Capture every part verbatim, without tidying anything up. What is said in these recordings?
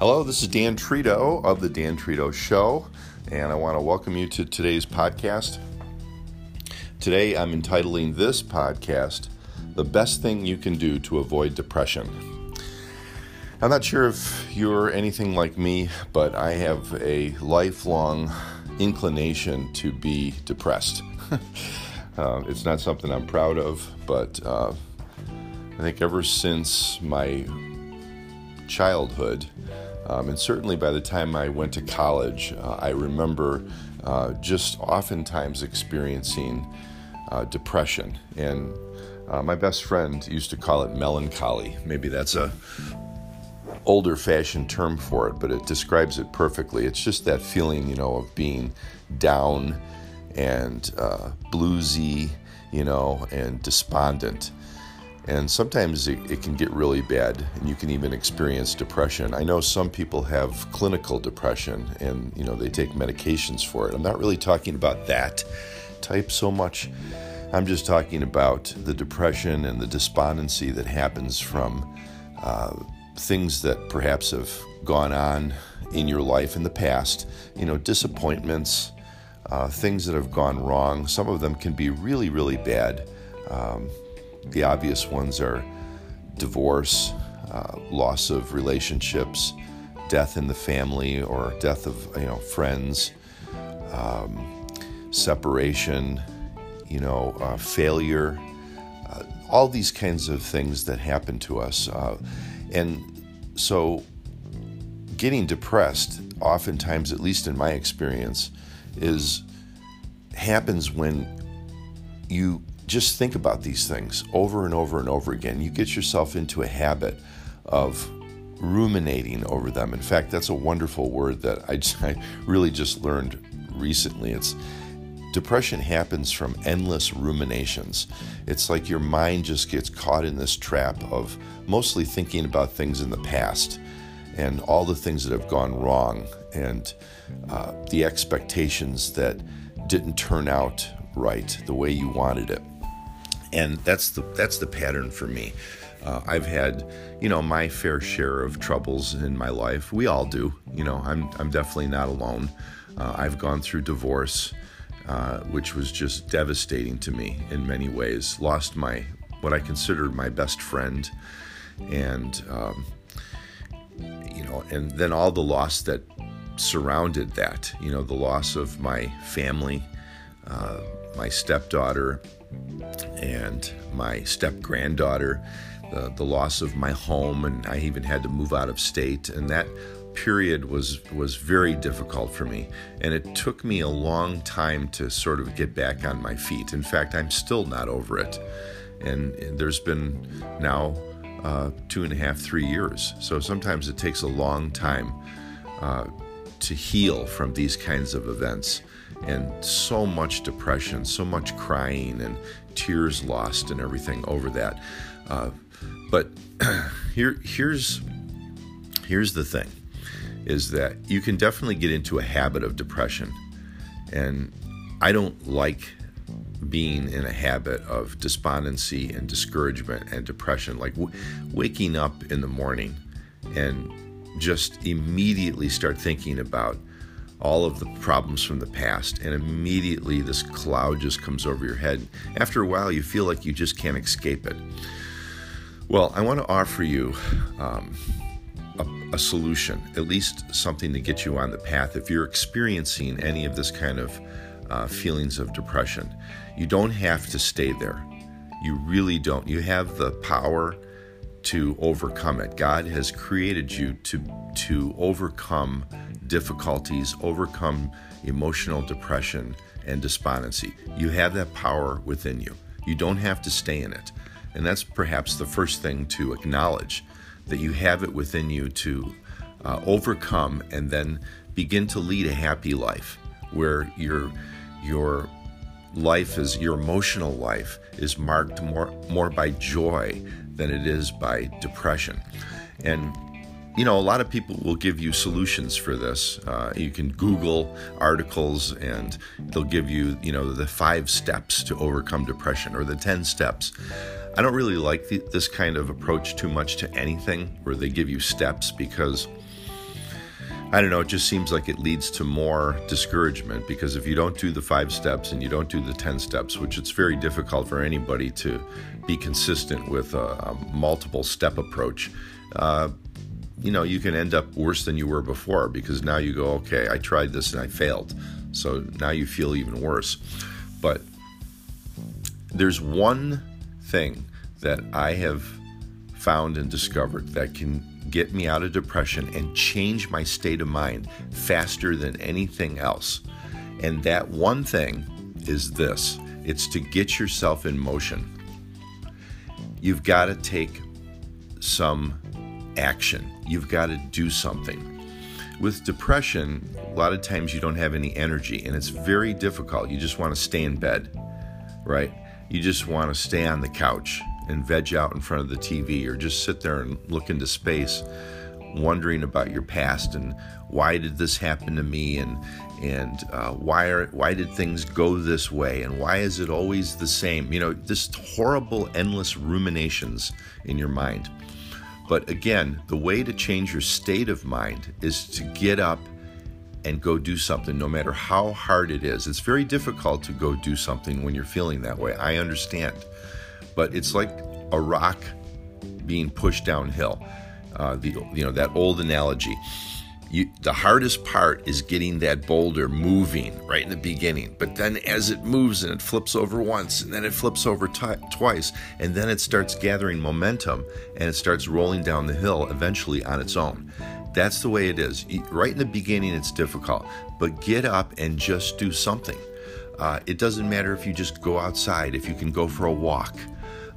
Hello, this is Dan Tredo of The Dan Tredo Show, and I want to welcome you to today's podcast. Today I'm entitling this podcast, The Best Thing You Can Do to Avoid Depression. I'm not sure if you're anything like me, but I have a lifelong inclination to be depressed. uh, it's not something I'm proud of, but uh, I think ever since my childhood, Um, and certainly by the time I went to college, uh, I remember uh, just oftentimes experiencing uh, depression. And uh, my best friend used to call it melancholy. Maybe that's a older-fashioned term for it, but it describes it perfectly. It's just that feeling, you know, of being down and uh, bluesy, you know, and despondent. And sometimes it, it can get really bad, and you can even experience depression. I know some people have clinical depression, and you know they take medications for it. I'm not really talking about that type so much. I'm just talking about the depression and the despondency that happens from uh, things that perhaps have gone on in your life in the past. You know, disappointments, uh, things that have gone wrong. Some of them can be really, really bad. Um, The obvious ones are divorce, uh, loss of relationships, death in the family, or death of you know friends, um, separation, you know, uh, failure. Uh, all these kinds of things that happen to us, uh, and so getting depressed, oftentimes, at least in my experience, is happens when you. Just think about these things over and over and over again. You get yourself into a habit of ruminating over them. In fact, that's a wonderful word that I, just, I really just learned recently. It's depression happens from endless ruminations. It's like your mind just gets caught in this trap of mostly thinking about things in the past and all the things that have gone wrong and uh, the expectations that didn't turn out right the way you wanted it. And that's the that's the pattern for me. Uh, I've had, you know, my fair share of troubles in my life. We all do. You know, I'm I'm definitely not alone. Uh, I've gone through divorce, uh, which was just devastating to me in many ways. Lost my what I considered my best friend, and um, you know, and then all the loss that surrounded that. You know, the loss of my family, uh, my stepdaughter, and my step-granddaughter, the, the loss of my home, and I even had to move out of state, and that period was was very difficult for me, and it took me a long time to sort of get back on my feet. In fact, I'm still not over it, and, and there's been now uh, two and a half, three years, so sometimes it takes a long time uh, to heal from these kinds of events. And so much depression, so much crying and tears lost and everything over that. Uh, but here, here's here's the thing, is that you can definitely get into a habit of depression. And I don't like being in a habit of despondency and discouragement and depression. Like w- waking up in the morning and just immediately start thinking about all of the problems from the past, and immediately this cloud just comes over your head. After a while, you feel like you just can't escape it. Well, I want to offer you um, a, a solution, at least something to get you on the path. If you're experiencing any of this kind of uh, feelings of depression, you don't have to stay there. You really don't. You have the power to overcome it. God has created you to to overcome difficulties, overcome emotional depression and despondency. You have that power within you. You don't have to stay in it. And that's perhaps the first thing to acknowledge, that you have it within you to uh, overcome and then begin to lead a happy life where your your life is your emotional life is marked more more by joy than it is by depression. And you know, a lot of people will give you solutions for this. Uh, you can Google articles and they'll give you, you know, the five steps to overcome depression or the ten steps. I don't really like the, this kind of approach too much to anything where they give you steps, because I don't know, it just seems like it leads to more discouragement, because if you don't do the five steps and you don't do the ten steps, which it's very difficult for anybody to be consistent with a, a multiple step approach, uh, you know, you can end up worse than you were before, because now you go, okay, I tried this and I failed. So now you feel even worse. But there's one thing that I have found and discovered that can get me out of depression and change my state of mind faster than anything else. And that one thing is this: it's to get yourself in motion. You've got to take some action. You've got to do something. With depression, a lot of times you don't have any energy, and it's very difficult. You just want to stay in bed, right? You just want to stay on the couch and veg out in front of the T V, or just sit there and look into space, wondering about your past and why did this happen to me, and and uh, why are why did things go this way, and why is it always the same? You know, this horrible, endless ruminations in your mind. But again, the way to change your state of mind is to get up and go do something, no matter how hard it is. It's very difficult to go do something when you're feeling that way. I understand. But it's like a rock being pushed downhill. Uh, the you know that old analogy. You, the hardest part is getting that boulder moving right in the beginning. But then as it moves and it flips over once, and then it flips over t- twice, and then it starts gathering momentum and it starts rolling down the hill eventually on its own. That's the way it is. Right in the beginning, it's difficult. But get up and just do something. Uh, it doesn't matter if you just go outside, if you can go for a walk.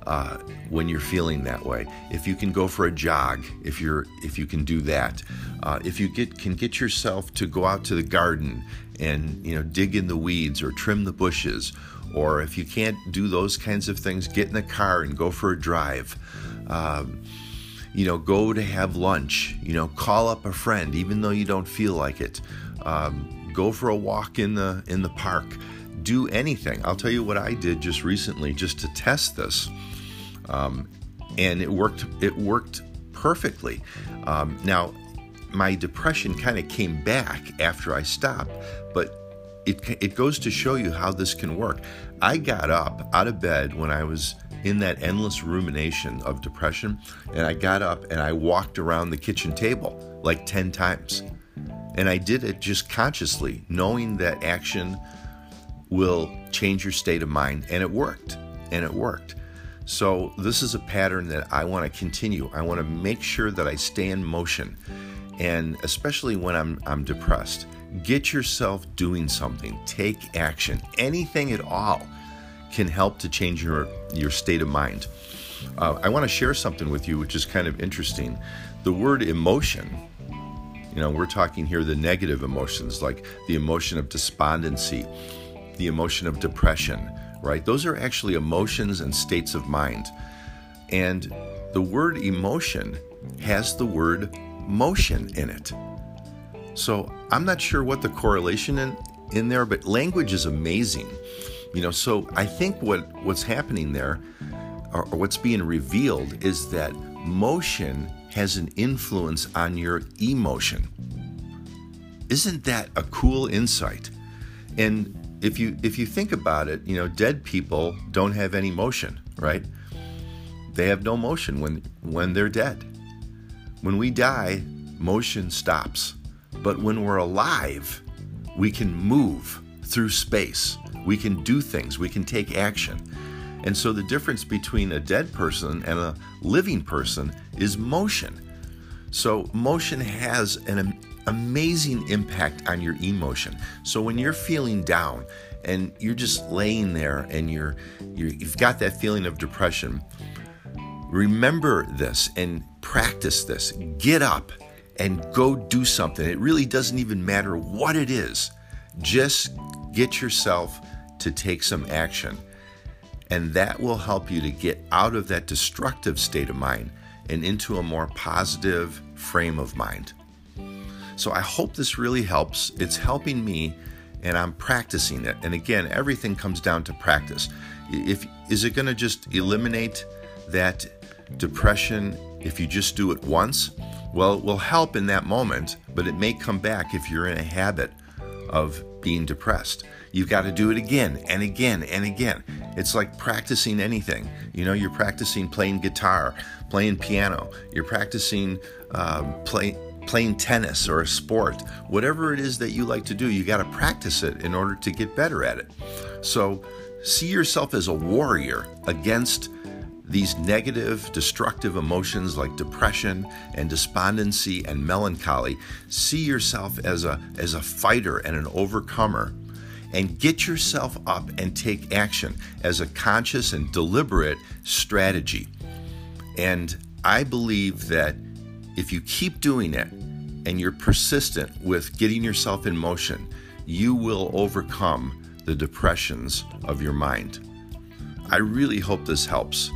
Uh, when you're feeling that way, if you can go for a jog, if you're if you can do that, uh, if you get can get yourself to go out to the garden and you know dig in the weeds or trim the bushes, or if you can't do those kinds of things, get in the car and go for a drive. Um, you know, go to have lunch. You know, call up a friend, even though you don't feel like it. Um, go for a walk in the in the park. Do anything. I'll tell you what I did just recently, just to test this. Um, and it worked, it worked perfectly. Um, now, my depression kind of came back after I stopped, but it, it goes to show you how this can work. I got up out of bed when I was in that endless rumination of depression, and I got up and I walked around the kitchen table like ten times. And I did it just consciously, knowing that action will change your state of mind, and it worked, and it worked. So this is a pattern that I want to continue. I want to make sure that I stay in motion, and especially when I'm I'm depressed, get yourself doing something. Take action. Anything at all can help to change your, your state of mind. Uh, I want to share something with you, which is kind of interesting. The word emotion, you know, we're talking here the negative emotions, like the emotion of despondency, the emotion of depression, right? Those are actually emotions and states of mind. And the word emotion has the word motion in it. So I'm not sure what the correlation in, in there, but language is amazing. You know, so I think what, what's happening there, or, or what's being revealed, is that motion has an influence on your emotion. Isn't that a cool insight? And If you if you think about it, you know, dead people don't have any motion, right? They have no motion when when they're dead. When we die, motion stops. But when we're alive, we can move through space. We can do things. We can take action. And so the difference between a dead person and a living person is motion. So motion has an amazing impact on your emotion. So when you're feeling down and you're just laying there and you're, you're you've got that feeling of depression, remember this and practice this. Get up and go do something. It really doesn't even matter what it is. Just get yourself to take some action, and that will help you to get out of that destructive state of mind and into a more positive frame of mind. So I hope this really helps. It's helping me, and I'm practicing it. And again, everything comes down to practice. If is it going to just eliminate that depression if you just do it once? well, will help in that moment, but it may come back if you're in a habit of being depressed. You've got to do it again and again and again. It's like practicing anything. You know, you're practicing playing guitar, playing piano, you're practicing um, play, playing tennis or a sport. Whatever it is that you like to do, you got to practice it in order to get better at it. So see yourself as a warrior against these negative, destructive emotions like depression and despondency and melancholy. See yourself as a, as a fighter and an overcomer, and get yourself up and take action as a conscious and deliberate strategy. And I believe that if you keep doing it and you're persistent with getting yourself in motion, you will overcome the depressions of your mind. I really hope this helps.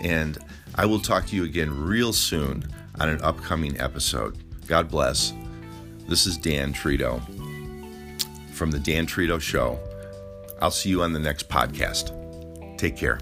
And I will talk to you again real soon on an upcoming episode. God bless. This is Dan Tredo from The Dan Tredo Show. I'll see you on the next podcast. Take care.